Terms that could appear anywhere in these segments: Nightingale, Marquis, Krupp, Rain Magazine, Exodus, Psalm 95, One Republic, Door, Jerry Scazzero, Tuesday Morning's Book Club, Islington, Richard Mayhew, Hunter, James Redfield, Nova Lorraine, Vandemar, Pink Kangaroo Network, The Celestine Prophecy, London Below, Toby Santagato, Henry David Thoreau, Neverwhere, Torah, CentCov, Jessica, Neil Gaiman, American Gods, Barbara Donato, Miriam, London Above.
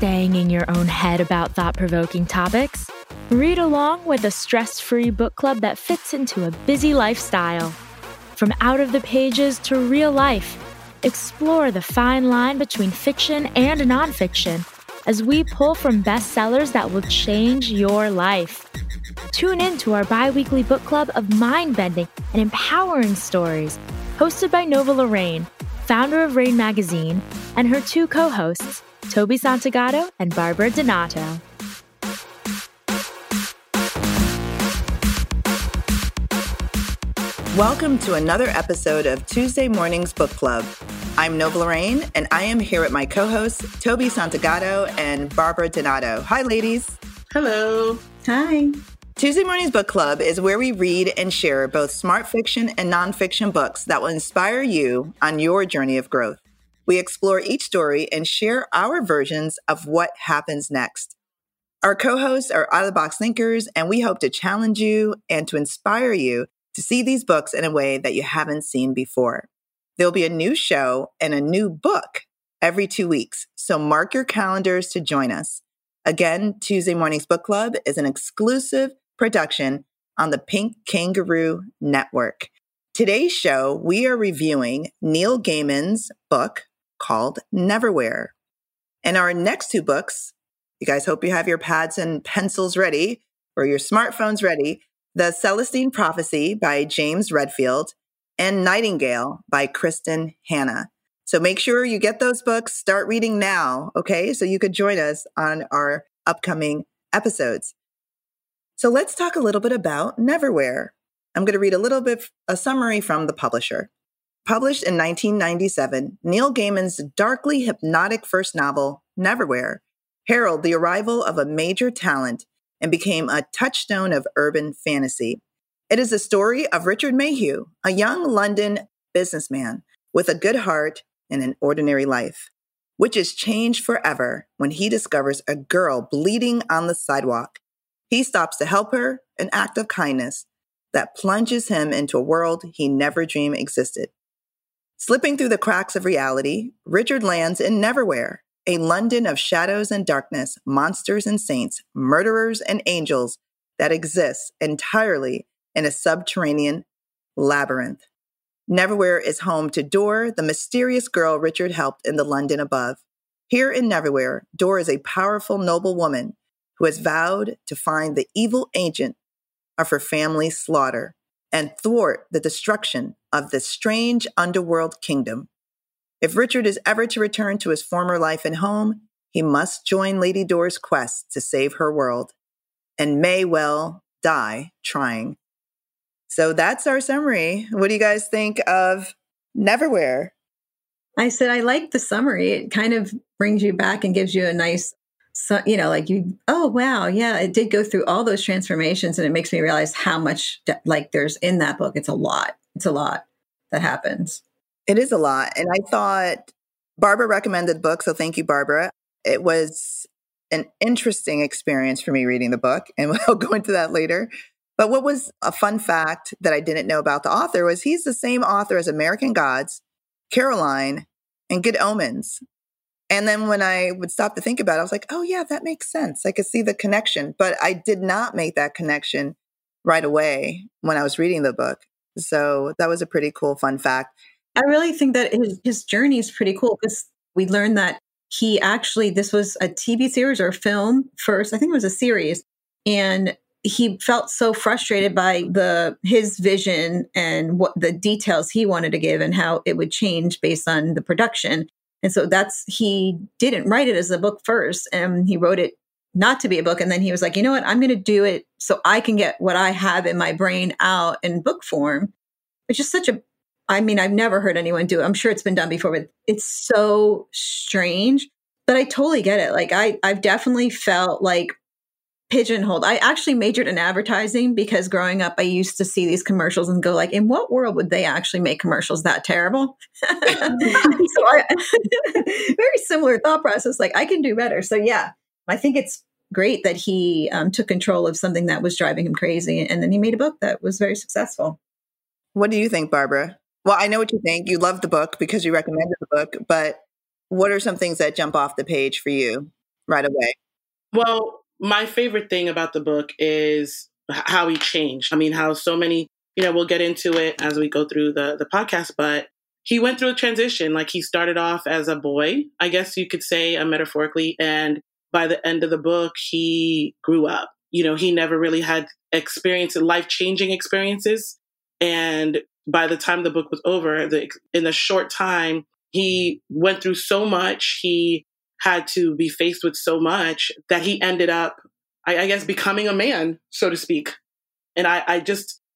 staying in your own head about thought-provoking topics? Read along with a stress-free book club that fits into a busy lifestyle. From out of the pages to real life, explore the fine line between fiction and nonfiction as we pull from bestsellers that will change your life. Tune in to our bi-weekly book club of mind-bending and empowering stories, hosted by Nova Lorraine, founder of Rain Magazine, and her two co-hosts, Toby Santagato and Barbara Donato. Welcome to another episode of Tuesday Morning's Book Club. I'm Nova Lorraine, and I am here with my co-hosts, Toby Santagato and Barbara Donato. Hi, ladies. Hello. Hi. Tuesday Morning's Book Club is where we read and share both smart fiction and nonfiction books that will inspire you on your journey of growth. We explore each story and share our versions of what happens next. Our co-hosts are out-of-the-box thinkers, and we hope to challenge you and to inspire you to see these books in a way that you haven't seen before. There'll be a new show and a new book every 2 weeks, so mark your calendars to join us. Again, Tuesday Morning's Book Club is an exclusive production on the Pink Kangaroo Network. Today's show, we are reviewing Neil Gaiman's book called Neverwhere. And our next two books, you guys hope you have your pads and pencils ready or your smartphones ready, The Celestine Prophecy by James Redfield and Nightingale by Kristin Hannah. So make sure you get those books, start reading now, okay? So you could join us on our upcoming episodes. So let's talk a little bit about Neverwhere. I'm going to read a little bit, a summary from the publisher. Published in 1997, Neil Gaiman's darkly hypnotic first novel, Neverwhere, heralded the arrival of a major talent and became a touchstone of urban fantasy. It is the story of Richard Mayhew, a young London businessman with a good heart and an ordinary life, which is changed forever when he discovers a girl bleeding on the sidewalk. He stops to help her, an act of kindness that plunges him into a world he never dreamed existed. Slipping through the cracks of reality, Richard lands in Neverwhere, a London of shadows and darkness, monsters and saints, murderers and angels that exists entirely in a subterranean labyrinth. Neverwhere is home to Door, the mysterious girl Richard helped in the London Above. Here in Neverwhere, Door is a powerful noble woman who has vowed to find the evil agent of her family's slaughter and thwart the destruction of this strange underworld kingdom. If Richard is ever to return to his former life and home, he must join Lady Door's quest to save her world and may well die trying. So that's our summary. What do you guys think of Neverwhere? I said I like the summary. It kind of brings you back and gives you a nice, you know, like you, oh, wow, yeah, it did go through all those transformations, and it makes me realize how much like there's in that book. It's a lot. It's a lot that happens. It is a lot. And I thought Barbara recommended the book, so thank you, Barbara. It was an interesting experience for me reading the book, and we'll go into that later. But what was a fun fact that I didn't know about the author was he's the same author as American Gods, Caroline, and Good Omens. And then when I would stop to think about it, I was like, oh, yeah, that makes sense. I could see the connection. But I did not make that connection right away when I was reading the book. So that was a pretty cool fun fact. I really think that his journey is pretty cool because we learned that he actually, this was a TV series or a film first, I think it was a series, and he felt so frustrated by his vision and what the details he wanted to give and how it would change based on the production. And so he didn't write it as a book first, and he wrote it not to be a book. And then he was like, you know what, I'm going to do it so I can get what I have in my brain out in book form, which is such a, I mean, I've never heard anyone do it. I'm sure it's been done before, but it's so strange. But I totally get it. Like I've definitely felt like pigeonholed. I actually majored in advertising because growing up, I used to see these commercials and go like, in what world would they actually make commercials that terrible? So very similar thought process, like I can do better. So yeah, I think it's great that he took control of something that was driving him crazy. And then he made a book that was very successful. What do you think, Barbara? Well, I know what you think. You love the book because you recommended the book, but what are some things that jump off the page for you? right away? Well, my favorite thing about the book is how he changed. I mean, how so many, you know, we'll get into it as we go through the podcast, but he went through a transition. Like, he started off as a boy, I guess you could say, metaphorically. And by the end of the book, he grew up. You know, he never really had life-changing experiences. And by the time the book was over, in the short time, he went through so much. He had to be faced with so much that he ended up, I guess, becoming a man, so to speak. And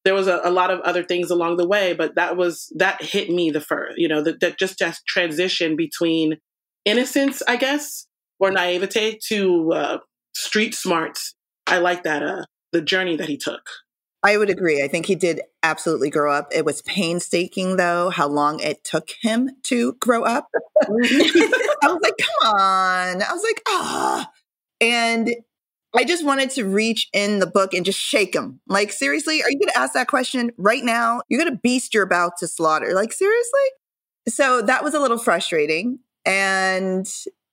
there was a lot of other things along the way, but that hit me the first, you know, that just that transition between innocence, I guess, or naivete to street smarts. I like that, the journey that he took. I would agree. I think he did absolutely grow up. It was painstaking, though, how long it took him to grow up. I was like, come on. I was like, ah. And I just wanted to reach in the book and just shake him. Like, seriously, are you going to ask that question right now? You're going to beast you're about to slaughter. Like, seriously? So that was a little frustrating. And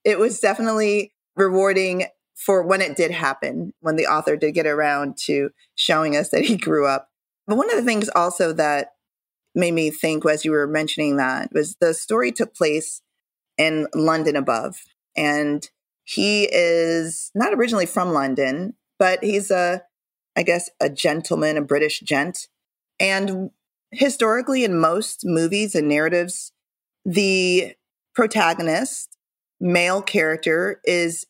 it was definitely rewarding for when it did happen, when the author did get around to showing us that he grew up. But one of the things also that made me think, as you were mentioning that, was the story took place in London Above. And he is not originally from London, but he's a gentleman, a British gent. And historically, in most movies and narratives, the protagonist, male character, is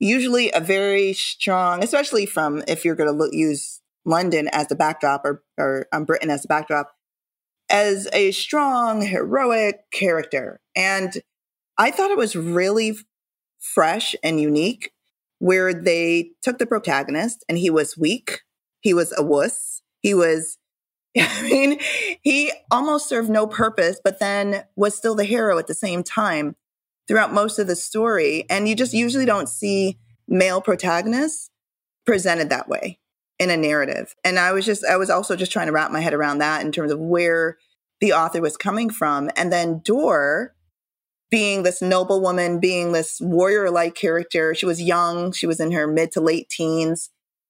usually a very strong, especially from if you're going to use London as the backdrop or Britain as the backdrop, as a strong, heroic character. And I thought it was really fresh and unique where they took the protagonist and he was weak. He was a wuss. He almost served no purpose, but then was still the hero at the same time throughout most of the story. And you just usually don't see male protagonists presented that way in a narrative. And I was also just trying to wrap my head around that in terms of where the author was coming from. And then Door, being this noble woman, being this warrior-like character, she was young, she was in her mid to late teens,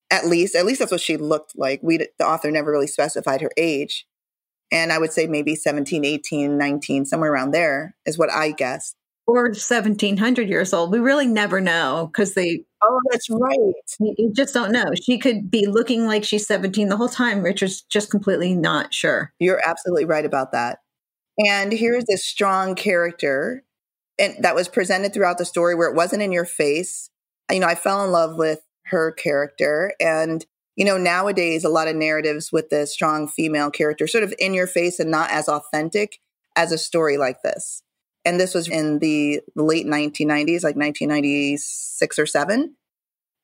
at least that's what she looked like. The author never really specified her age. And I would say maybe 17, 18, 19, somewhere around there is what I guessed. Or 1,700 years old. We really never know because they... Oh, that's right. You just don't know. She could be looking like she's 17 the whole time. Richard's just completely not sure. You're absolutely right about that. And here's this strong character and that was presented throughout the story where it wasn't in your face. You know, I fell in love with her character. And, you know, nowadays, a lot of narratives with the strong female character sort of in your face and not as authentic as a story like this. And this was in the late 1990s, like 1996 or 7.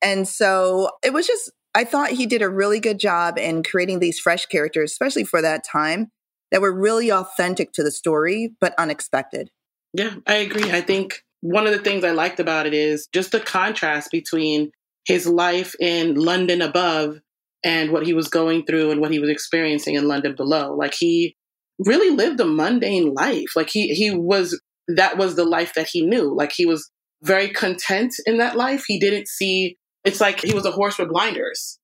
And so it was just, I thought he did a really good job in creating these fresh characters, especially for that time, that were really authentic to the story, but unexpected. Yeah, I agree. I think one of the things I liked about it is just the contrast between his life in London Above and what he was going through and what he was experiencing in London Below. Like, he really lived a mundane life. Like, he was... that was the life that he knew. Like, he was very content in that life. He didn't see, it's like he was a horse with blinders.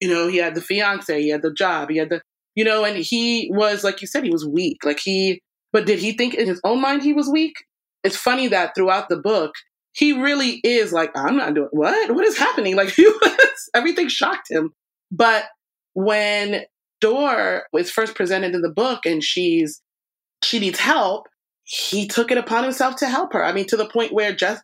You know, he had the fiance, he had the job, he had the, you know, and he was, like you said, he was weak. Like, but did he think in his own mind he was weak? It's funny that throughout the book, he really is like, I'm not doing, what is happening? Like, everything shocked him. But when Door is first presented in the book and she needs help, he took it upon himself to help her. I mean, to the point where just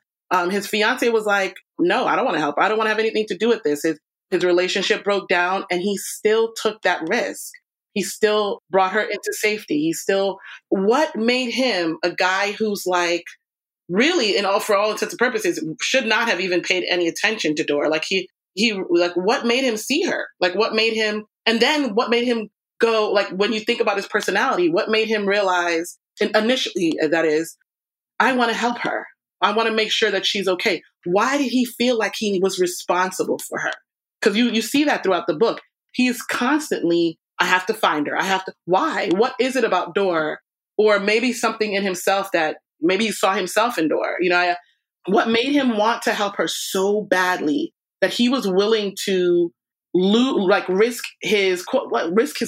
his fiance was like, no, I don't want to help. I don't want to have anything to do with this. His relationship broke down and he still took that risk. He still brought her into safety. What made him a guy who's like, really, for all intents and purposes, should not have even paid any attention to Dora. Like what made him see her? Like, what made him, and then what made him go, like, when you think about his personality, what made him realize, and initially, that is, I want to help her. I want to make sure that she's okay. Why did he feel like he was responsible for her? Because you see that throughout the book. He is constantly, I have to find her. I have to, why? What is it about Door? Or maybe something in himself that maybe he saw himself in Door. You know, what made him want to help her so badly that he was willing to risk his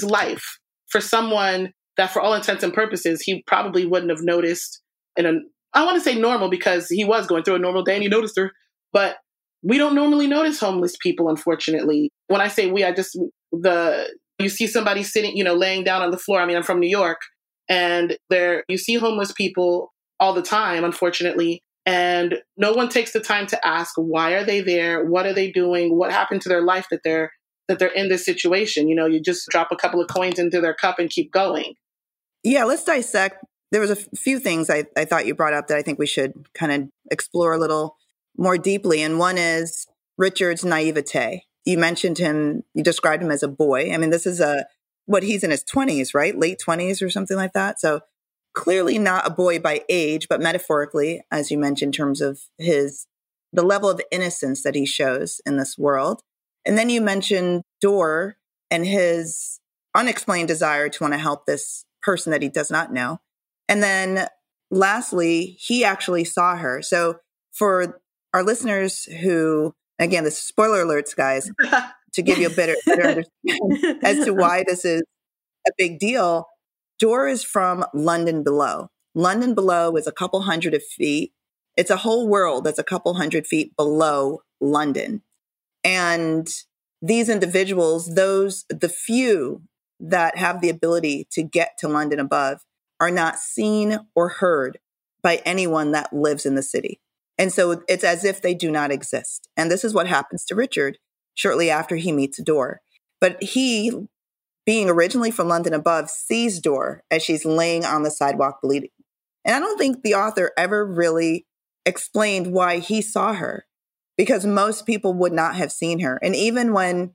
life for someone that, for all intents and purposes, he probably wouldn't have noticed in a, I want to say normal, because he was going through a normal day and he noticed her, but we don't normally notice homeless people, unfortunately. When I say we, you see somebody sitting, laying down on the floor. I mean, I'm from New York, and you see homeless people all the time, unfortunately, and no one takes the time to ask, why are they there? What are they doing? What happened to their life that they're in this situation? You just drop a couple of coins into their cup and keep going. Yeah, let's dissect. There was a few things I thought you brought up that I think we should kind of explore a little more deeply. And one is Richard's naivete. You mentioned him, you described him as a boy. I mean, this is he's in his 20s, right? Late 20s or something like that. So clearly not a boy by age, but metaphorically, as you mentioned, in terms of the level of innocence that he shows in this world. And then you mentioned Door and his unexplained desire to want to help this person that he does not know. And then lastly, he actually saw her. So for our listeners who, again, this is spoiler alerts, guys, to give you a better understanding as to why this is a big deal, Door is from London Below. London Below is a couple hundred of feet. It's a whole world that's a couple hundred feet below London. And these individuals, the few that have the ability to get to London above, are not seen or heard by anyone that lives in the city. And so it's as if they do not exist. And this is what happens to Richard shortly after he meets Door. But he, being originally from London above, sees Door as she's laying on the sidewalk bleeding. And I don't think the author ever really explained why he saw her, because most people would not have seen her. And even when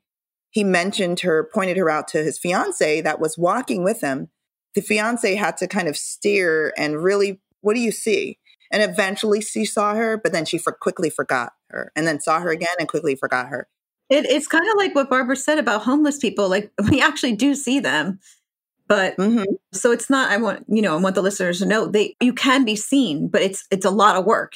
he pointed her out to his fiance that was walking with him, the fiance had to kind of steer and really, what do you see? And eventually she saw her, but then she quickly forgot her, and then saw her again and quickly forgot her. It's kind of like what Barbara said about homeless people. Like, we actually do see them, but so it's not, I want the listeners to know you can be seen, but it's a lot of work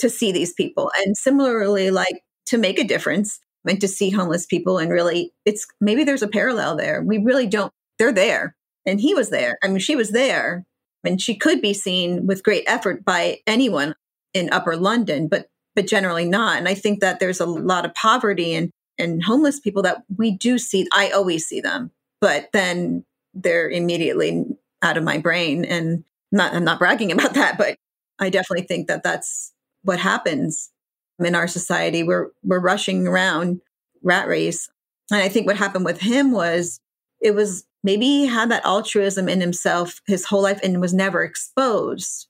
to see these people. And similarly, like, to make a difference and to see homeless people, and really maybe there's a parallel there. We really don't, they're there. And he was there. I mean, she was there, and she could be seen with great effort by anyone in Upper London, but generally not. And I think that there's a lot of poverty and homeless people that we do see. I always see them, but then they're immediately out of my brain. And I'm not bragging about that, but I definitely think that that's what happens in our society. We're rushing around, rat race. And I think what happened with him was, it was maybe he had that altruism in himself his whole life and was never exposed.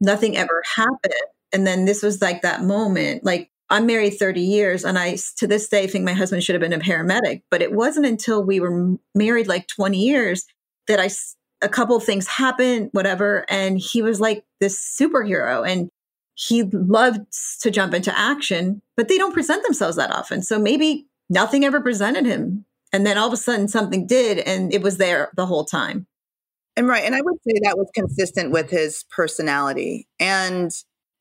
Nothing ever happened. And then this was like that moment. Like, I'm married 30 years and I, to this day, think my husband should have been a paramedic. But it wasn't until we were married like 20 years that a couple of things happened, whatever. And he was like this superhero, and he loved to jump into action, but they don't present themselves that often. So maybe nothing ever presented him. And then all of a sudden something did, and it was there the whole time. And right. And I would say that was consistent with his personality. And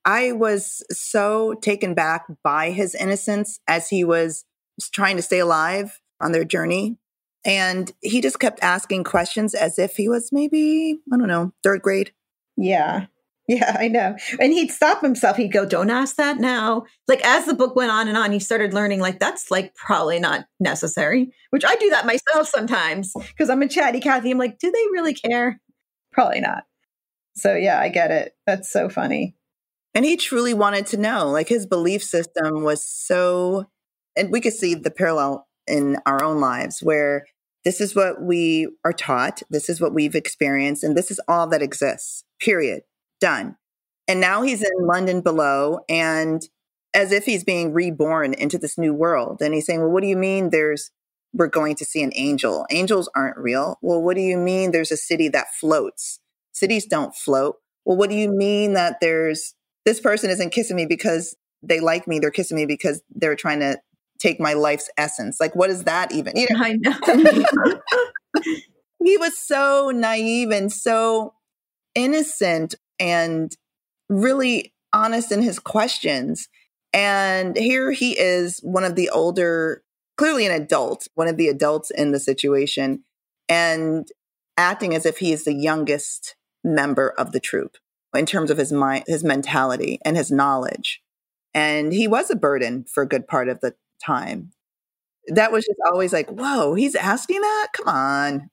I was so taken back by his innocence as he was trying to stay alive on their journey. And he just kept asking questions as if he was maybe, I don't know, third grade. Yeah. Yeah, I know. And he'd stop himself. He'd go, don't ask that now. Like, as the book went on, he started learning, like, that's like probably not necessary, which I do that myself sometimes because I'm a chatty Cathy. I'm like, do they really care? Probably not. So yeah, I get it. That's so funny. And he truly wanted to know, like, his belief system was so, and we could see the parallel in our own lives where this is what we are taught. This is what we've experienced. And this is all that exists, period. Done. And now he's in London Below, and as if he's being reborn into this new world. And he's saying, well, what do you mean we're going to see an angel? Angels aren't real. Well, what do you mean there's a city that floats? Cities don't float. Well, what do you mean that this person isn't kissing me because they like me? They're kissing me because they're trying to take my life's essence. Like, what is that even? I know. He was so naive and so innocent. And really honest in his questions. And here he is, one of the older, clearly an adult, one of the adults in the situation, and acting as if he is the youngest member of the troupe in terms of his mind, his mentality, and his knowledge. And he was a burden for a good part of the time. That was just always like, whoa, he's asking that? Come on.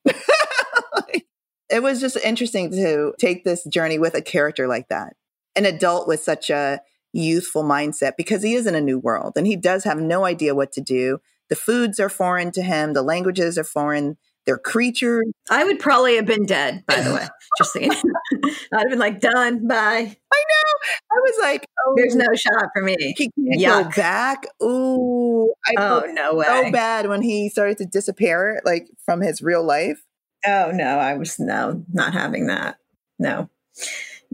It was just interesting to take this journey with a character like that, an adult with such a youthful mindset, because he is in a new world and he does have no idea what to do. The foods are foreign to him. The languages are foreign. They're creatures. I would probably have been dead, by the way. Just saying. I'd have been like, done, bye. I know. I was like, oh, there's no shot for me. He can't go back. Ooh. No way. So bad when he started to disappear, like from his real life. Oh no, I was not having that. No.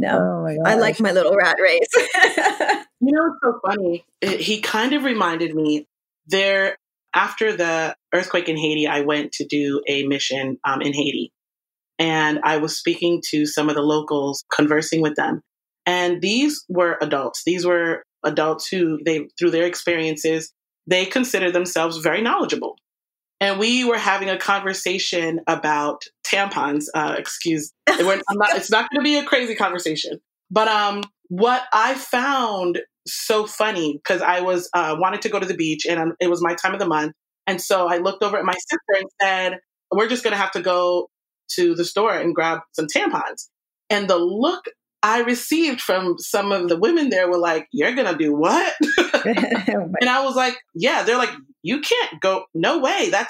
Oh, my gosh. I like my little rat race. You know, it's so funny. He kind of reminded me there after the earthquake in Haiti. I went to do a mission in Haiti, and I was speaking to some of the locals, conversing with them. And these were adults. These were adults who they, through their experiences, they consider themselves very knowledgeable. And we were having a conversation about tampons. It's not going to be a crazy conversation. But what I found so funny, because I was wanted to go to the beach, and it was my time of the month. And so I looked over at my sister and said, we're just going to have to go to the store and grab some tampons. And the look I received from some of the women there were like, you're going to do what? And I was like, yeah, they're like, you can't go. No way. That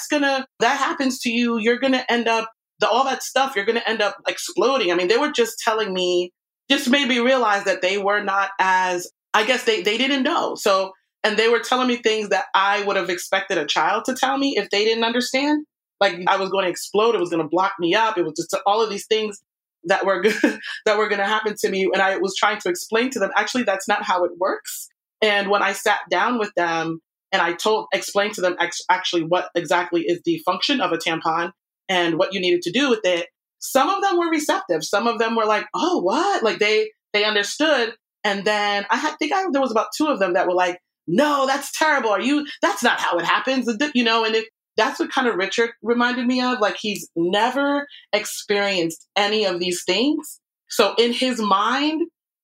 happens to you. You're going to end up all that stuff. You're going to end up exploding. I mean, they were just telling me, just made me realize that they were not as, I guess they didn't know. So, and they were telling me things that I would have expected a child to tell me if they didn't understand. Like I was going to explode. It was going to block me up. It was just all of these things that were going to happen to me. And I was trying to explain to them, actually, that's not how it works. And when I sat down with them, and I explained to them actually what exactly is the function of a tampon and what you needed to do with it. Some of them were receptive. Some of them were like, oh, what? Like they understood. And then there was about two of them that were like, no, that's terrible. That's not how it happens. You know, and that's what kind of Richard reminded me of. Like he's never experienced any of these things. So in his mind,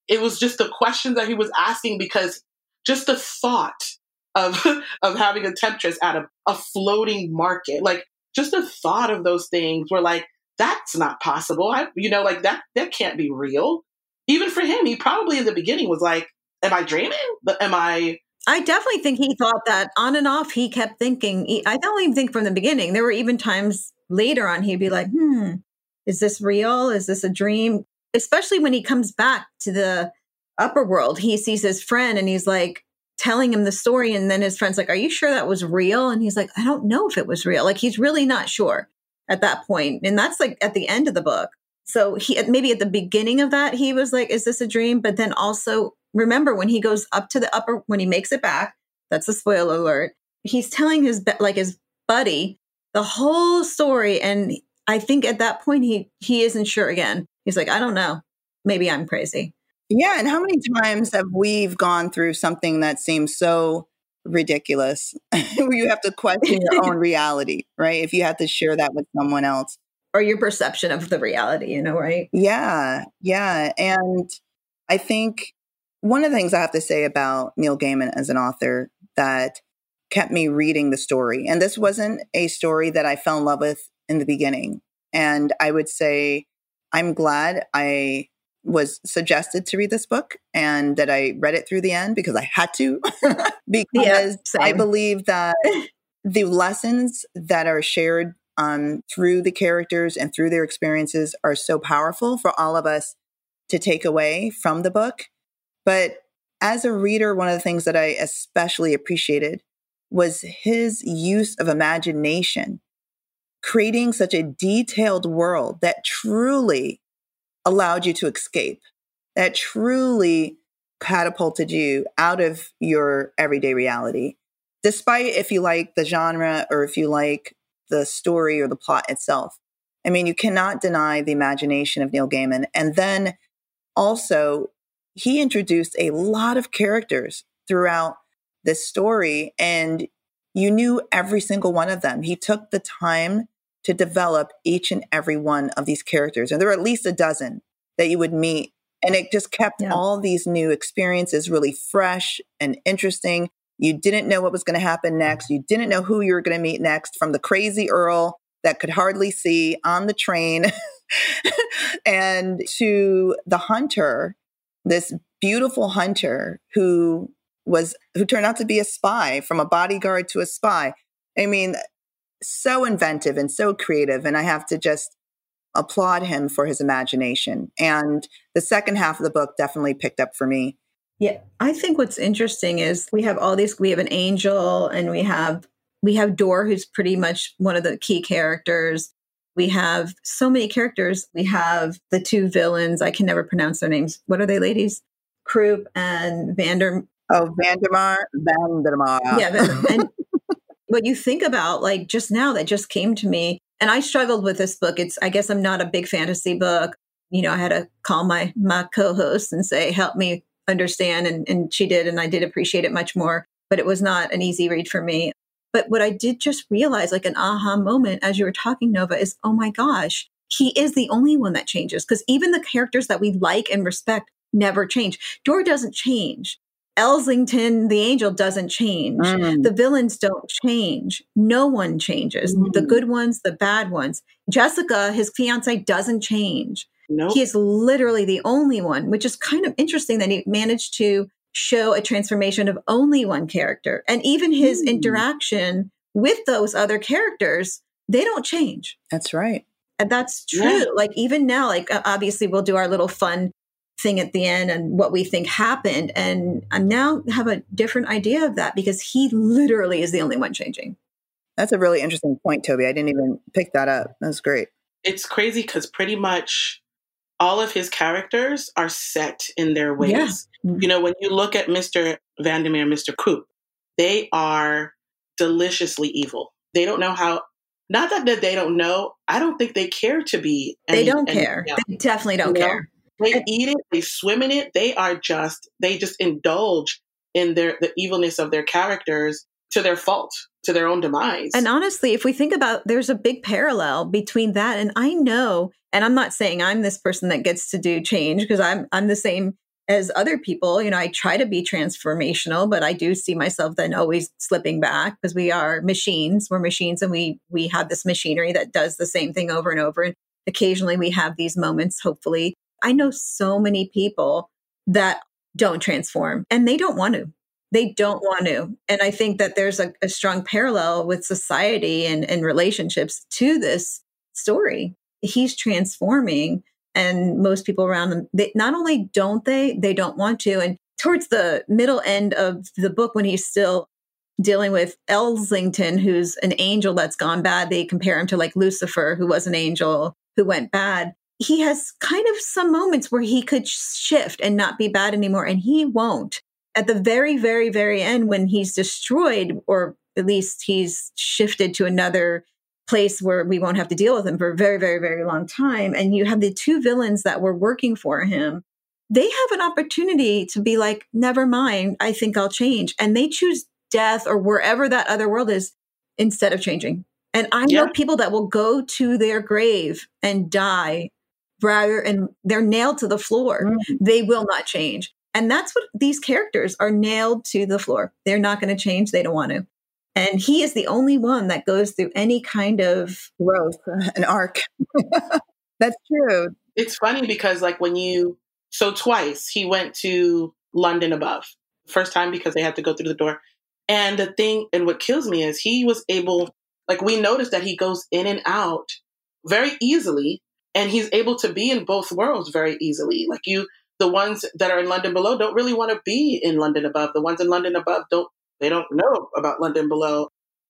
it was just the questions that he was asking, because just the thought of having a temptress at a floating market. Like just the thought of those things were like, that's not possible. That can't be real. Even for him, he probably in the beginning was like, am I dreaming? I definitely think he thought that on and off. He kept thinking, I don't even think from the beginning, there were even times later on, he'd be like, is this real? Is this a dream? Especially when he comes back to the upper world, he sees his friend and he's like, telling him the story. And then his friend's like, are you sure that was real? And he's like, I don't know if it was real. Like, he's really not sure at that point. And that's like at the end of the book. So he, maybe at the beginning of that, he was like, is this a dream? But then also remember when he goes up to the upper, when he makes it back, that's a spoiler alert. He's telling his buddy the whole story. And I think at that point, he isn't sure again. He's like, I don't know. Maybe I'm crazy. Yeah. And how many times have we gone through something that seems so ridiculous where you have to question your own reality, right? If you have to share that with someone else. Or your perception of the reality, right? Yeah. Yeah. And I think one of the things I have to say about Neil Gaiman as an author that kept me reading the story, and this wasn't a story that I fell in love with in the beginning. And I would say I'm glad I was suggested to read this book and that I read it through the end because I had to, because I believe that the lessons that are shared through the characters and through their experiences are so powerful for all of us to take away from the book. But as a reader, one of the things that I especially appreciated was his use of imagination, creating such a detailed world that truly allowed you to escape, that truly catapulted you out of your everyday reality, despite if you like the genre or if you like the story or the plot itself. I mean, you cannot deny the imagination of Neil Gaiman. And then also he introduced a lot of characters throughout this story, and you knew every single one of them. He took the time to develop each and every one of these characters. And there were at least a dozen that you would meet. And it just kept all these new experiences really fresh and interesting. You didn't know what was going to happen next. You didn't know who you were going to meet next, from the crazy Earl that could hardly see on the train and to the hunter, this beautiful hunter who turned out to be a spy, from a bodyguard to a spy. I mean, so inventive and so creative. And I have to just applaud him for his imagination. And the second half of the book definitely picked up for me. Yeah. I think what's interesting is we have an angel, and we have Door, who's pretty much one of the key characters. We have so many characters. We have the two villains. I can never pronounce their names. What are they, ladies? Krupp and Vandemar. Oh, Vandemar. Yeah. And what you think about, like, just now, that just came to me. And I struggled with this book. I guess I'm not a big fantasy book. You know, I had to call my co-host and say, help me understand. And she did. And I did appreciate it much more, but it was not an easy read for me. But what I did just realize, like an aha moment as you were talking, Nova, is, oh my gosh, he is the only one that changes. Because even the characters that we like and respect never change. Door doesn't change. Islington, the angel, doesn't change. The villains don't change. No one changes. The good ones, the bad ones. Jessica, his fiance, doesn't change. Nope. He is literally the only one, which is kind of interesting that he managed to show a transformation of only one character. And even his interaction with those other characters, they don't change. That's right. And that's true. Yeah. Like, even now, like, obviously we'll do our little fun thing at the end and what we think happened. And I now have a different idea of that, because he literally is the only one changing. That's a really interesting point, Toby. I didn't even pick that up. That was great. It's crazy because pretty much all of his characters are set in their ways. Yeah. You know, when you look at Mr. Vandemar, Mr. Krupp, they are deliciously evil. They don't know how, not that they don't know, I don't think they care to be. They don't care. You know, they definitely don't care. They eat it, they swim in it. They just indulge in the evilness of their characters to their fault, to their own demise. And honestly, if we think about, there's a big parallel between that. And I know, and I'm not saying I'm this person that gets to do change, because I'm the same as other people. You know, I try to be transformational, but I do see myself then always slipping back, because we are machines. We're machines, and we have this machinery that does the same thing over and over. And occasionally we have these moments, hopefully. I know so many people that don't transform, and they don't want to. They don't want to. And I think that there's a strong parallel with society and relationships to this story. He's transforming, and most people around them, they don't want to. And towards the middle end of the book, when he's still dealing with Islington, who's an angel that's gone bad, they compare him to like Lucifer, who was an angel who went bad. He has kind of some moments where he could shift and not be bad anymore, and he won't. At the very, very, very end, when he's destroyed, or at least he's shifted to another place where we won't have to deal with him for a very, very, very long time, and you have the two villains that were working for him, they have an opportunity to be like, never mind, I think I'll change. And they choose death, or wherever that other world is, instead of changing. And I know people that will go to their grave and die, and they're nailed to the floor. They will not change. And that's what these characters are, nailed to the floor. They're not going to change. They don't want to. And he is the only one that goes through any kind of growth, an arc. That's true. It's funny because like twice he went to London Above. First time because they had to go through the door. And what kills me is he was able, like we noticed that he goes in and out very easily. And he's able to be in both worlds very easily. Like the ones that are in London Below don't really want to be in London Above. The ones in London Above don't know about London Below.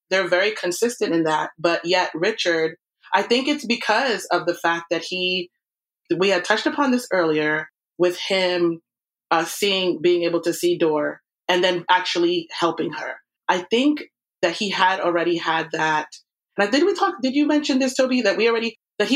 They're very consistent in that. But yet Richard, I think it's because of the fact that we had touched upon this earlier with him being able to see Door and then actually helping her. I think that he had already had that. And did you mention this, Toby, that he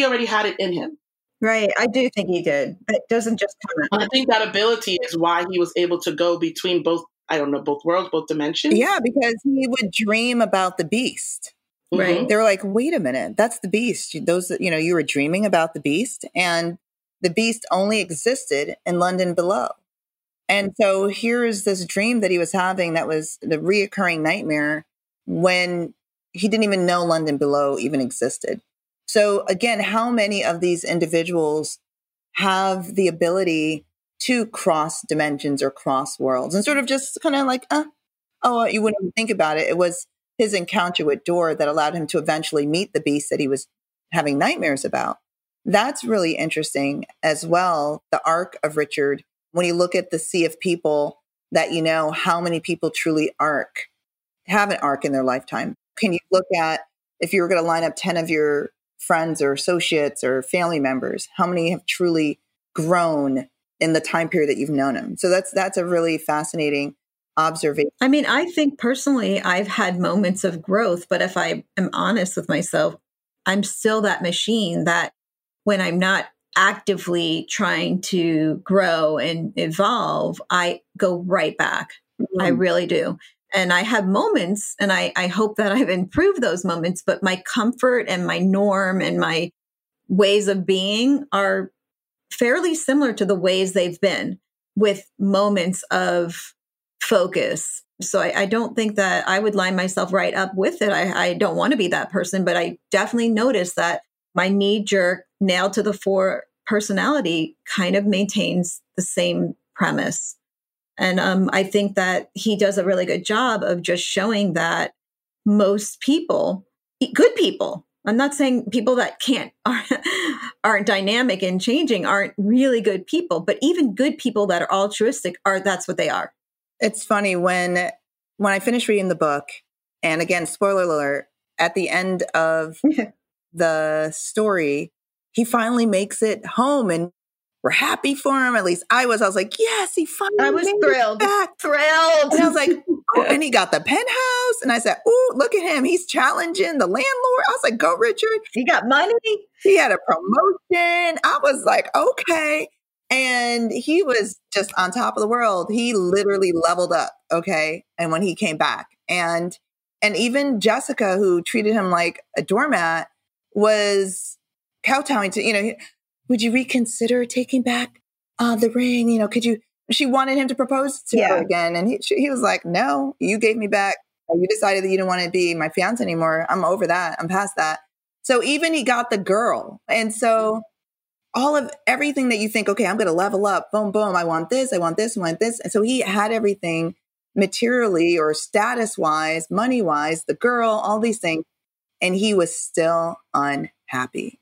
already had it in him. Right. I do think he did. It doesn't just come out. I think that ability is why he was able to go between both, I don't know, both worlds, both dimensions. Yeah, because he would dream about the beast. Right. Mm-hmm. They were like, wait a minute, that's the beast. Those, you know, you were dreaming about the beast, and the beast only existed in London Below. And so here's this dream that he was having that was the reoccurring nightmare when he didn't even know London Below even existed. So again, how many of these individuals have the ability to cross dimensions or cross worlds and sort of just kind of like, oh, you wouldn't even think about it. It was his encounter with Door that allowed him to eventually meet the beast that he was having nightmares about. That's really interesting as well, the arc of Richard. When you look at the sea of people that you know, how many people truly have an arc in their lifetime? Can you look at, if you were going to line up 10 of your friends or associates or family members, how many have truly grown in the time period that you've known them? So that's a really fascinating observation. I mean, I think personally, I've had moments of growth, but if I am honest with myself, I'm still that machine that when I'm not actively trying to grow and evolve, I go right back. Mm-hmm. I really do. And I have moments, and I hope that I've improved those moments, but my comfort and my norm and my ways of being are fairly similar to the ways they've been, with moments of focus. So I don't think that I would line myself right up with it. I don't want to be that person, but I definitely notice that my knee-jerk, nail-to-the-fore personality kind of maintains the same premise. And I think that he does a really good job of just showing that most people, good people, I'm not saying people that aren't dynamic and changing aren't really good people, but even good people that are altruistic that's what they are. It's funny, when I finished reading the book, and again, spoiler alert, at the end of the story, he finally makes it home, and we're happy for him. At least I was. I was like, yes, he finally made it. I was thrilled. And I was like, oh, and he got the penthouse. And I said, oh, look at him. He's challenging the landlord. I was like, go, Richard. He got money. He had a promotion. I was like, okay. And he was just on top of the world. He literally leveled up. Okay. And when he came back, and even Jessica, who treated him like a doormat, was kowtowing to, you know, would you reconsider taking back the ring? You know, could you, she wanted him to propose to her again. And he was like, no, you gave me back. You decided that you didn't want to be my fiance anymore. I'm over that. I'm past that. So even he got the girl. And so all of everything that you think, okay, I'm going to level up, boom, boom. I want this. I want this. I want this. And so he had everything materially or status wise, money wise, the girl, all these things. And he was still unhappy.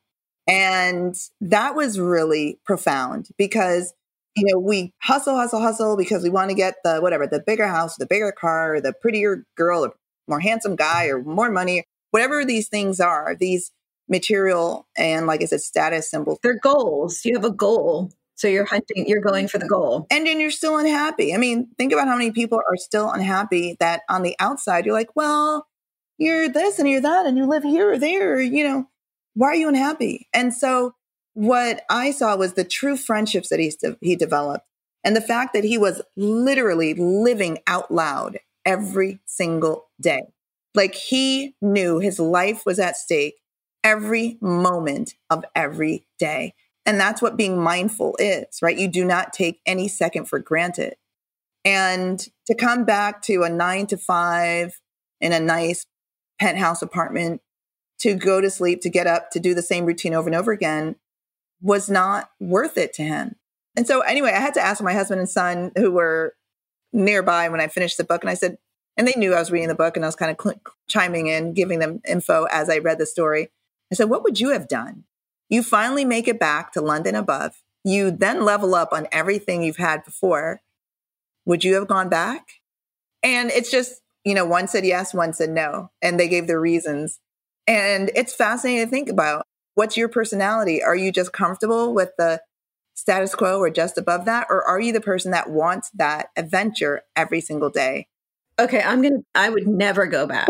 And that was really profound because, you know, we hustle because we want to get the bigger house, the bigger car, the prettier girl, or more handsome guy, or more money, whatever these things are, these material and, like I said, status symbols. They're goals. You have a goal. So you're hunting, you're going for the goal. And then you're still unhappy. I mean, think about how many people are still unhappy that on the outside, you're like, well, you're this and you're that, and you live here or there, you know. Why are you unhappy? And so what I saw was the true friendships that he developed, and the fact that he was literally living out loud every single day. Like, he knew his life was at stake every moment of every day. And that's what being mindful is, right? You do not take any second for granted. And to come back to a 9-to-5 in a nice penthouse apartment, to go to sleep, to get up, to do the same routine over and over again was not worth it to him. And so anyway, I had to ask my husband and son, who were nearby when I finished the book, and I said, and they knew I was reading the book, and I was kind of chiming in, giving them info as I read the story. I said, what would you have done? You finally make it back to London Above. You then level up on everything you've had before. Would you have gone back? And it's just, you know, one said yes, one said no. And they gave their reasons. And it's fascinating to think about. What's your personality? Are you just comfortable with the status quo or just above that? Or are you the person that wants that adventure every single day? Okay, I would never go back.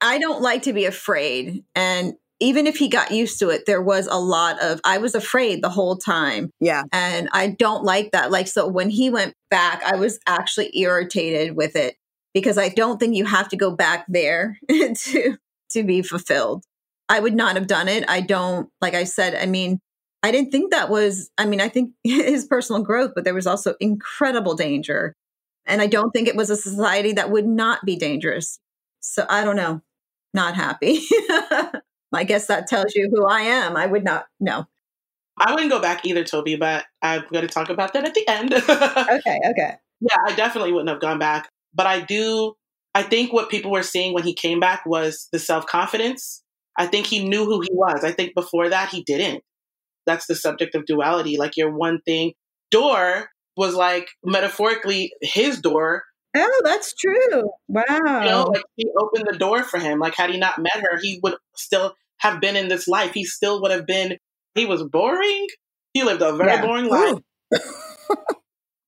I don't like to be afraid. And even if he got used to it, there was a lot of, I was afraid the whole time. Yeah. And I don't like that. Like, so when he went back, I was actually irritated with it because I don't think you have to go back there to be fulfilled. I would not have done it. I don't, like I said, I mean, I didn't think that was, I mean, I think his personal growth, but there was also incredible danger. And I don't think it was a society that would not be dangerous. So I don't know, not happy. I guess that tells you who I am. I would not, no. I wouldn't go back either, Toby, but I'm going to talk about that at the end. Okay. Yeah, I definitely wouldn't have gone back. But I think what people were seeing when he came back was the self-confidence. I think he knew who he was. I think before that, he didn't. That's the subject of duality. Like your one thing. Door was like metaphorically his door. Oh, that's true. Wow. You know, like she opened the door for him. Like had he not met her, he would still have been in this life. He still would have been, he was boring. He lived a very boring life.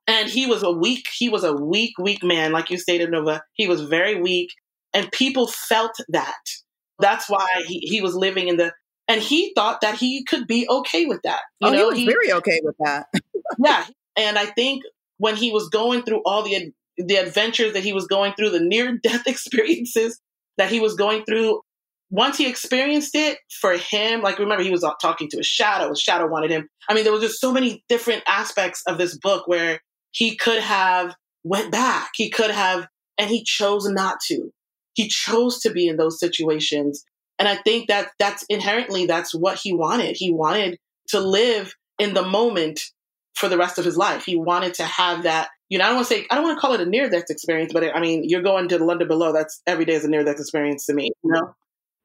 And he was a weak man. Like you stated, Nova, he was very weak and people felt that. That's why he was living in the, and he thought that he could be okay with that. You know, he was very okay with that. Yeah. And I think when he was going through all the adventures that he was going through, the near-death experiences that he was going through, once he experienced it for him, like remember, he was talking to his shadow wanted him. I mean, there was just so many different aspects of this book where he could have went back. He could have, and he chose not to. He chose to be in those situations. And I think that that's what he wanted. He wanted to live in the moment for the rest of his life. He wanted to have that, you know, I don't want to call it a near-death experience, but you're going to the London Below. That's every day is a near-death experience to me, you know?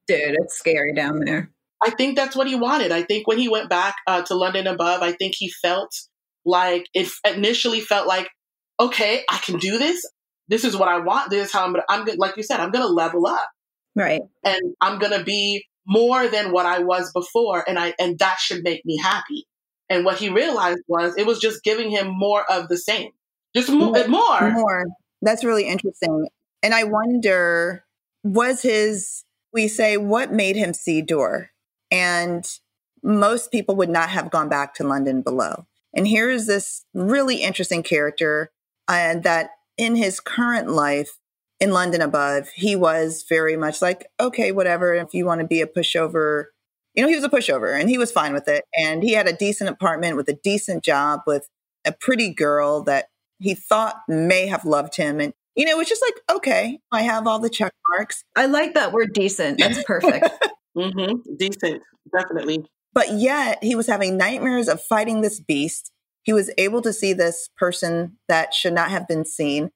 Dude, it's scary down there. I think that's what he wanted. I think when he went back to London Above, I think he felt like, it initially felt like, okay, I can do this. This is what I want. This is how like you said, I'm going to level up. Right. And I'm going to be more than what I was before. And that should make me happy. And what he realized was it was just giving him more of the same. Just more. That's really interesting. And I wonder, what made him see Door? And most people would not have gone back to London Below. And here is this really interesting character that in his current life, in London Above, he was very much like, okay, whatever, if you want to be a pushover. You know, he was a pushover and he was fine with it. And he had a decent apartment with a decent job with a pretty girl that he thought may have loved him. And, you know, it's just like, okay, I have all the check marks. I like that word decent. That's perfect. Mm-hmm. Decent, definitely. But yet he was having nightmares of fighting this beast. He was able to see this person that should not have been seen.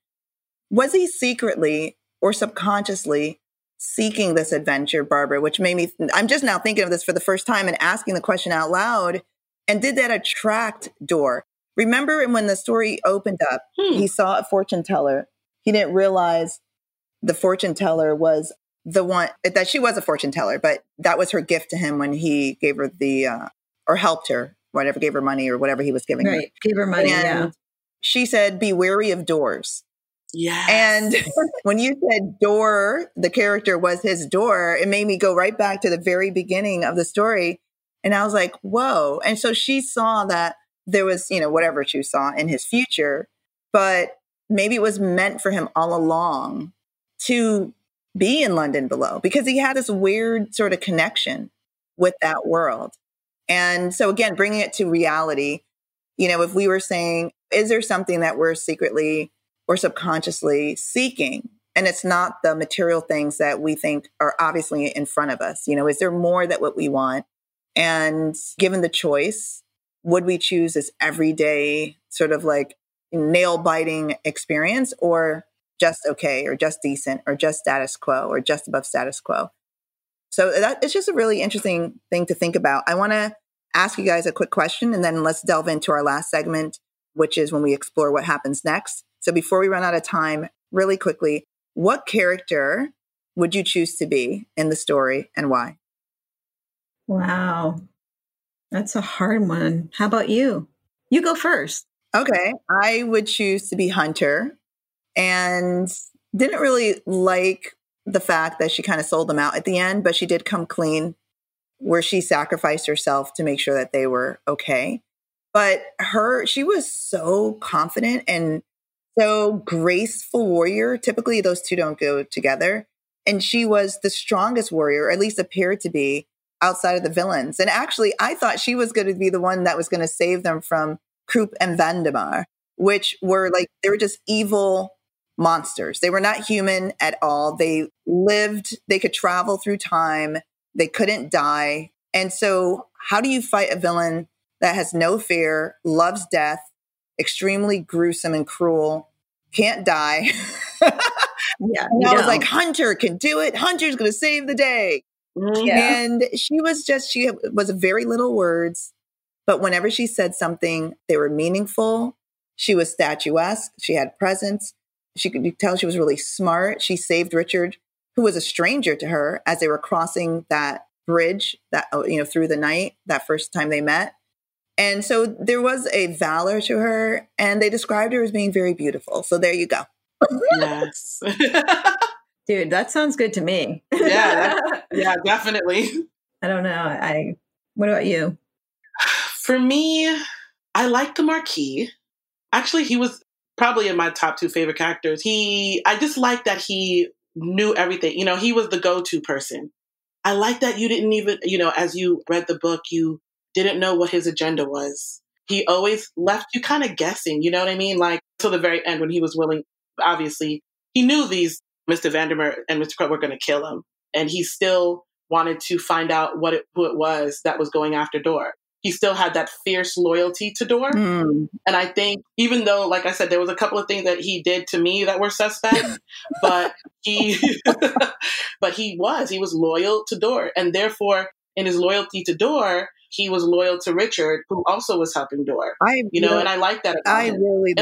Was he secretly or subconsciously seeking this adventure, Barbara, which made me, I'm just now thinking of this for the first time and asking the question out loud. And did that attract Door? Remember when the story opened up, he saw a fortune teller. He didn't realize the fortune teller was the one, that she was a fortune teller, but that was her gift to him when he gave her or helped her, whatever, gave her money or whatever he was giving her. Right, gave her money, and she said, be wary of doors. Yeah. And when you said Door, the character was his door, it made me go right back to the very beginning of the story. And I was like, whoa. And so she saw that there was, you know, whatever she saw in his future, but maybe it was meant for him all along to be in London Below because he had this weird sort of connection with that world. And so again, bringing it to reality, you know, if we were saying, is there something that we're secretly or subconsciously seeking? And it's not the material things that we think are obviously in front of us. You know, is there more that what we want? And given the choice, would we choose this everyday sort of like nail-biting experience or just okay or just decent or just status quo or just above status quo? So it's just a really interesting thing to think about. I want to ask you guys a quick question and then let's delve into our last segment, which is when we explore what happens next. So before we run out of time, really quickly, what character would you choose to be in the story and why? Wow. That's a hard one. How about you? You go first. Okay. I would choose to be Hunter and didn't really like the fact that she kind of sold them out at the end, but she did come clean where she sacrificed herself to make sure that they were okay. But she was so confident and so graceful warrior. Typically, those two don't go together. And she was the strongest warrior, or at least appeared to be, outside of the villains. And actually, I thought she was going to be the one that was going to save them from Krupp and Vandemar, which were they were just evil monsters. They were not human at all. They lived, they could travel through time, they couldn't die. And so how do you fight a villain that has no fear, loves death, extremely gruesome and cruel, can't die? And I was like, Hunter can do it. Hunter's going to save the day. Yeah. And she was very little words, but whenever she said something, they were meaningful. She was statuesque. She had presence. She could tell she was really smart. She saved Richard, who was a stranger to her, as they were crossing that bridge that, through the night, that first time they met. And so there was a valor to her, and they described her as being very beautiful. So there you go. Yes. Dude, that sounds good to me. Yeah, definitely. I don't know. What about you? For me, I like the Marquis. Actually, he was probably in my top two favorite characters. I just like that he knew everything. He was the go-to person. I like that you didn't even, as you read the book, you didn't know what his agenda was. He always left you kind of guessing, you know what I mean? Till the very end when he was willing, obviously, he knew Mr. Vandemar and Mr. Krupp were going to kill him. And he still wanted to find out who it was that was going after Door. He still had that fierce loyalty to Door. Mm. And I think even though, like I said, there was a couple of things that he did to me that were suspect, but he was loyal to Door. And therefore, in his loyalty to Door, he was loyal to Richard, who also was helping Door. And I like that. I like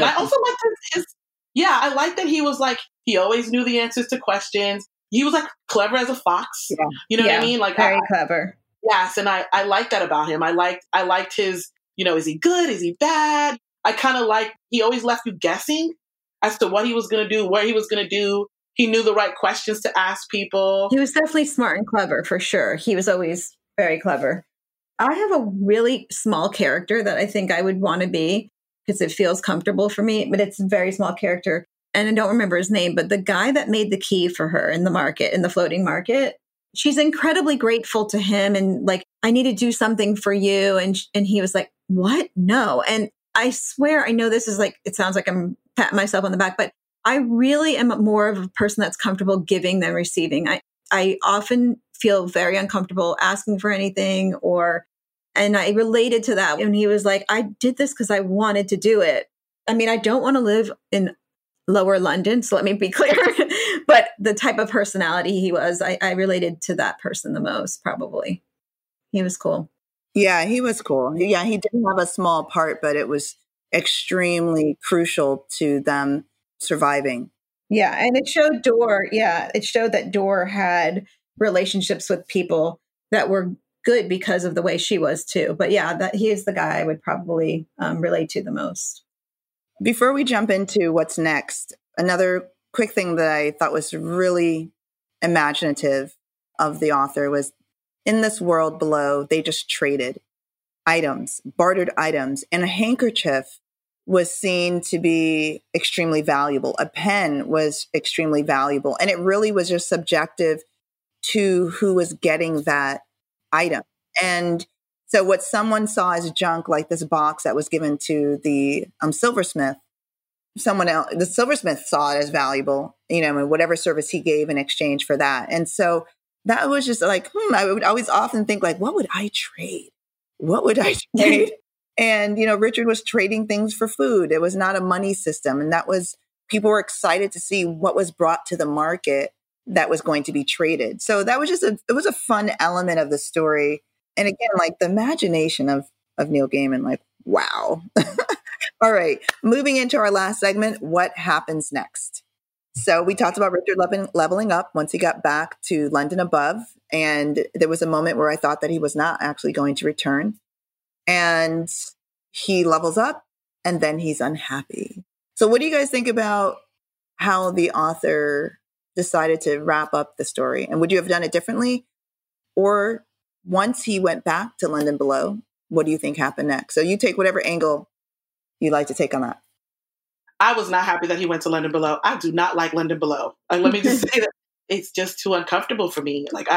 that he was he always knew the answers to questions. He was clever as a fox. Yeah. What I mean? Very clever. Yes. And I like that about him. I liked his, is he good? Is he bad? I kind of he always left you guessing as to what he was going to do, where he was going to do. He knew the right questions to ask people. He was definitely smart and clever for sure. He was always very clever. I have a really small character that I think I would want to be, because it feels comfortable for me, but it's a very small character. And I don't remember his name, but the guy that made the key for her in the floating market, she's incredibly grateful to him. And I need to do something for you. And he was like, what? No. And I swear, I know this is it sounds like I'm patting myself on the back, but I really am more of a person that's comfortable giving than receiving. I often feel very uncomfortable asking for anything and I related to that. And he was like, I did this because I wanted to do it. I mean, I don't want to live in lower London, so let me be clear. But the type of personality he was, I related to that person the most, probably. He was cool. Yeah, he was cool. Yeah, he didn't have a small part, but it was extremely crucial to them surviving. Yeah, and it showed Door. Yeah, it showed that Door had relationships with people that were good because of the way she was too. But yeah, that he is the guy I would probably relate to the most. Before we jump into what's next, another quick thing that I thought was really imaginative of the author was, in this world below, they just traded items, bartered items, and a handkerchief was seen to be extremely valuable. A pen was extremely valuable. And it really was just subjective to who was getting that item. And so what someone saw as junk, like this box that was given to the silversmith, someone else, the silversmith saw it as valuable, and whatever service he gave in exchange for that. And so that was just I would always often think what would I trade? What would I trade? And, Richard was trading things for food. It was not a money system. And that was, people were excited to see what was brought to the market that was going to be traded. So that was just it was a fun element of the story. And again, the imagination of Neil Gaiman, wow. All right. Moving into our last segment, what happens next? So we talked about Richard leveling up once he got back to London Above. And there was a moment where I thought that he was not actually going to return. And he levels up and then he's unhappy. So what do you guys think about how the author decided to wrap up the story? And would you have done it differently? Or once he went back to London Below, what do you think happened next? So you take whatever angle you like to take on that. I was not happy that he went to London Below. I do not like London Below. And let me just say that it's just too uncomfortable for me. Like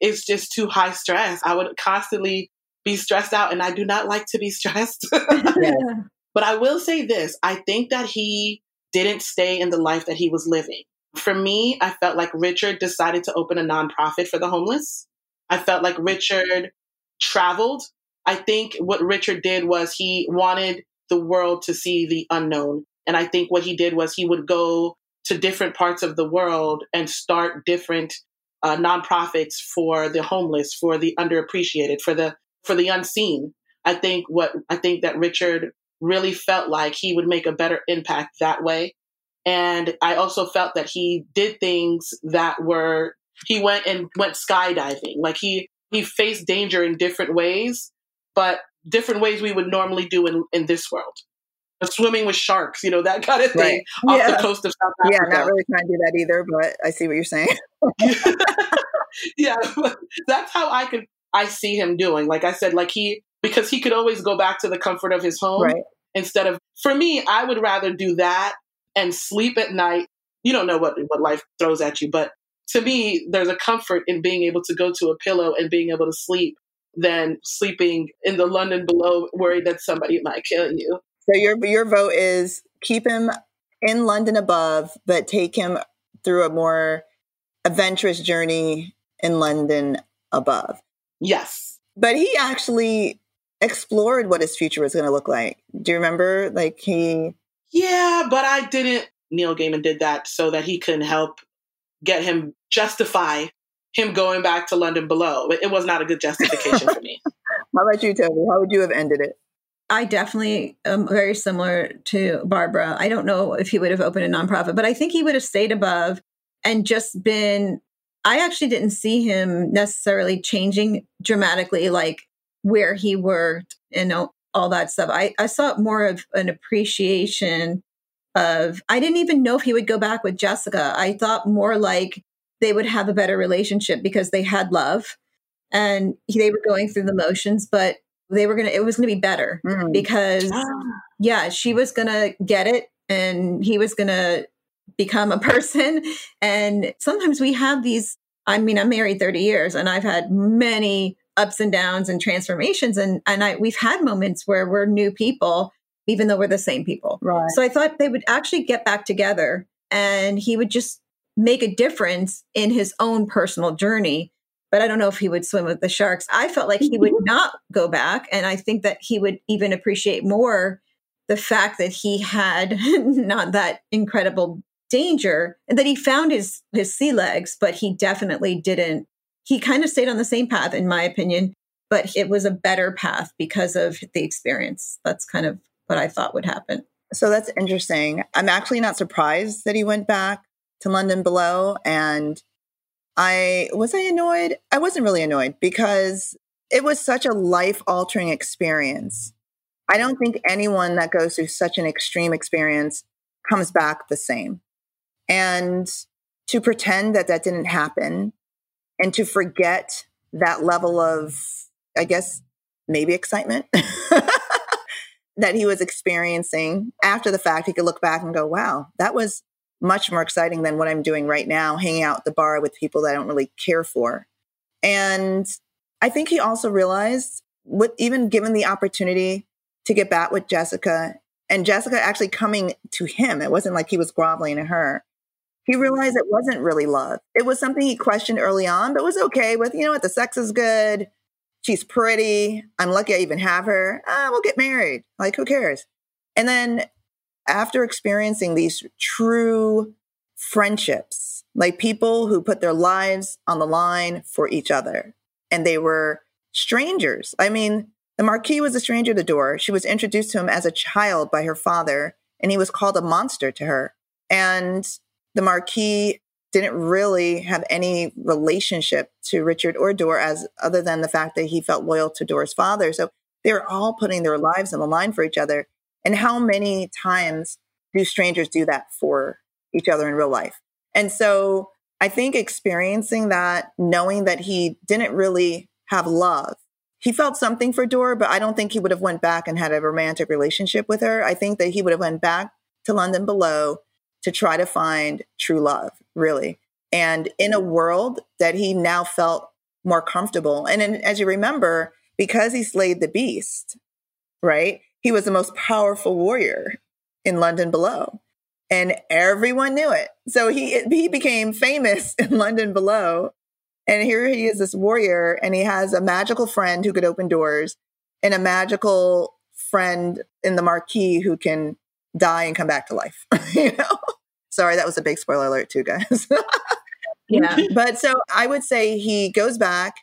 it's just too high stress. I would constantly be stressed out, and I do not like to be stressed. Yeah. But I will say this. I think that he didn't stay in the life that he was living. For me, I felt like Richard decided to open a nonprofit for the homeless. I felt like Richard traveled. I think what Richard did was he wanted the world to see the unknown. And I think what he did was he would go to different parts of the world and start different nonprofits for the homeless, for the underappreciated, for the unseen. I think that Richard really felt like he would make a better impact that way. And I also felt that he did things that were, he went skydiving. Like he faced danger in different ways, but different ways we would normally do in this world. Swimming with sharks, you know, that kind of thing, right. Off the coast of South Africa. Yeah, not really trying to do that either, but I see what you're saying. Yeah, that's how I see him doing. Like I said, because he could always go back to the comfort of his home, right. Instead of, for me, I would rather do that and sleep at night. You don't know what life throws at you, but to me, there's a comfort in being able to go to a pillow and being able to sleep than sleeping in the London Below, worried that somebody might kill you. So your vote is keep him in London Above, but take him through a more adventurous journey in London Above. Yes. But he actually explored what his future was going to look like. Do you remember? Yeah, but I didn't. Neil Gaiman did that so that he couldn't help get him justify him going back to London Below. It was not a good justification for me. How about you, Toby? How would you have ended it? I definitely am very similar to Barbara. I don't know if he would have opened a nonprofit, but I think he would have stayed above and just been. I actually didn't see him necessarily changing dramatically, like where he worked and all that stuff. I saw it more of an appreciation of, I didn't even know if he would go back with Jessica. I thought more like they would have a better relationship because they had love and they were going through the motions, but it was going to be better because she was going to get it and he was going to become a person. And sometimes we have these, I mean, I'm married 30 years and I've had many ups and downs and transformations. And we've had moments where we're new people, even though we're the same people. Right. So I thought they would actually get back together and he would just make a difference in his own personal journey. But I don't know if he would swim with the sharks. I felt like he would not go back. And I think that he would even appreciate more the fact that he had not that incredible danger and that he found his sea legs, but he definitely didn't. He kind of stayed on the same path, in my opinion, but it was a better path because of the experience. That's kind of what I thought would happen. So that's interesting. I'm actually not surprised that he went back to London Below. And I annoyed? I wasn't really annoyed because it was such a life-altering experience. I don't think anyone that goes through such an extreme experience comes back the same. And to pretend that that didn't happen and to forget that level of, I guess, maybe excitement that he was experiencing after the fact, he could look back and go, wow, that was much more exciting than what I'm doing right now, hanging out at the bar with people that I don't really care for. And I think he also realized, even given the opportunity to get back with Jessica, and Jessica actually coming to him, it wasn't like he was groveling at her. He realized it wasn't really love. It was something he questioned early on, but was okay with, you know what, the sex is good. She's pretty. I'm lucky I even have her. We'll get married. Like, who cares? And then after experiencing these true friendships, like people who put their lives on the line for each other, and they were strangers. I mean, the Marquis was a stranger to Door. She was introduced to him as a child by her father, and he was called a monster to her. And the Marquis didn't really have any relationship to Richard or Door other than the fact that he felt loyal to Door's father. So they were all putting their lives on the line for each other. And how many times do strangers do that for each other in real life? And so I think experiencing that, knowing that he didn't really have love. He felt something for Door, but I don't think he would have went back and had a romantic relationship with her. I think that he would have went back to London Below to try to find true love, really. And in a world that he now felt more comfortable. And in, as you remember, because he slayed the beast, right? He was the most powerful warrior in London Below. And everyone knew it. So he became famous in London Below. And here he is, this warrior, and he has a magical friend who could open doors and a magical friend in the Marquis who can die and come back to life. You know? Sorry, that was a big spoiler alert too, guys. Yeah. But so I would say he goes back.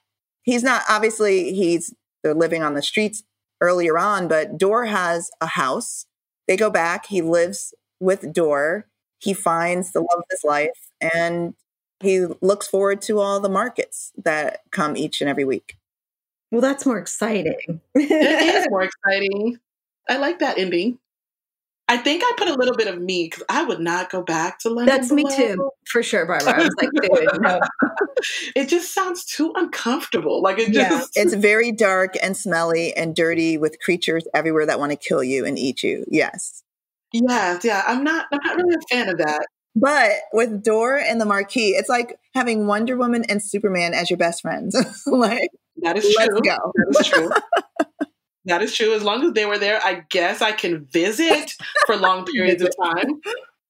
He's not, obviously, they're living on the streets earlier on, but Door has a house. They go back. He lives with Door. He finds the love of his life, and he looks forward to all the markets that come each and every week. Well, that's more exciting. It is more exciting. I like that ending. I think I put a little bit of me because I would not go back to London. That's Below. Me too, for sure, Barbara. I was like, dude, no. It just sounds too uncomfortable. Like it's very dark and smelly and dirty with creatures everywhere that want to kill you and eat you. Yes. Yes. Yeah. I'm not really a fan of that. But with Door and the Marquis, it's like having Wonder Woman and Superman as your best friends. Like, that is true. Let's go. That is true. That is true. As long as they were there, I guess I can visit for long periods of time.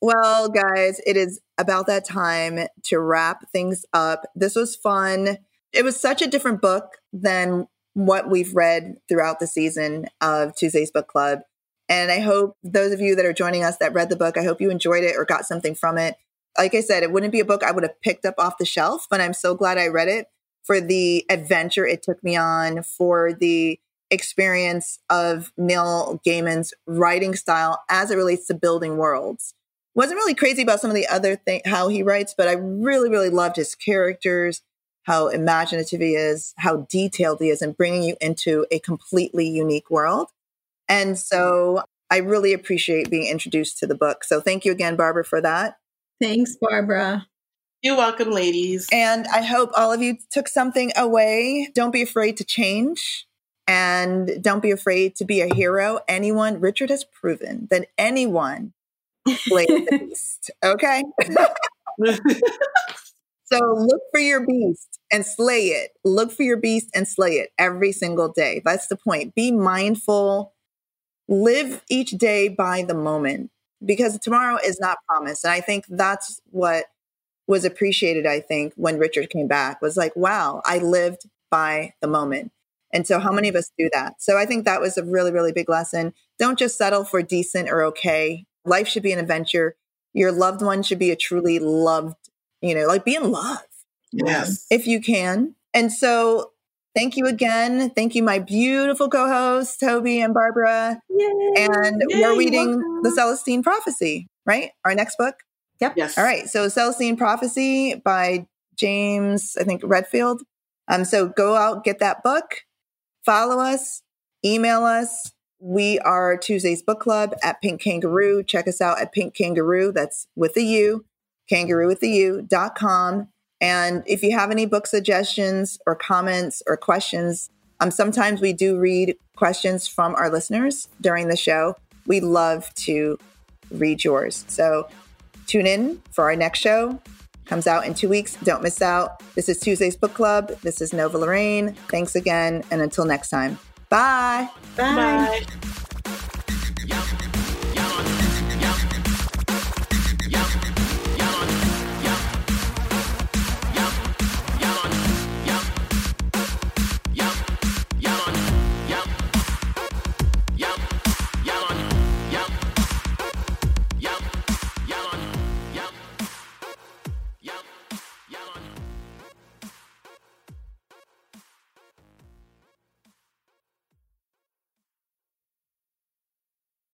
Well, guys, it is about that time to wrap things up. This was fun. It was such a different book than what we've read throughout the season of Tuesday's Book Club. And I hope those of you that are joining us that read the book, I hope you enjoyed it or got something from it. Like I said, it wouldn't be a book I would have picked up off the shelf, but I'm so glad I read it for the adventure it took me on, for the experience of Neil Gaiman's writing style as it relates to building worlds. Wasn't really crazy about some of the other thing, how he writes, but I really, really loved his characters, how imaginative he is, how detailed he is, and bringing you into a completely unique world. And so I really appreciate being introduced to the book. So thank you again, Barbara, for that. Thanks, Barbara. You're welcome, ladies. And I hope all of you took something away. Don't be afraid to change. And don't be afraid to be a hero. Richard has proven that anyone plays the beast. Okay? So look for your beast and slay it. Look for your beast and slay it every single day. That's the point. Be mindful. Live each day by the moment, because tomorrow is not promised. And I think that's what was appreciated, I think, when Richard came back, was like, wow, I lived by the moment. And so how many of us do that? So I think that was a really, really big lesson. Don't just settle for decent or okay. Life should be an adventure. Your loved one should be a truly loved, like be in love. Yes. If you can. And so thank you again. Thank you, my beautiful co-hosts, Toby and Barbara. Yay. And yay, we're reading The Celestine Prophecy, right? Our next book. Yep. Yes. All right. So Celestine Prophecy by James, I think, Redfield. So go out, get that book. Follow us, email us. We are Tuesday's Book Club at Pink Kangaroo. Check us out at Pink Kangaroo. That's with a U, kangaroowithau.com. And if you have any book suggestions or comments or questions, sometimes we do read questions from our listeners during the show. We love to read yours. So tune in for our next show. Comes out in 2 weeks. Don't miss out. This is Tuesday's Book Club. This is Nova Lorraine. Thanks again. And until next time. Bye. Bye. Bye.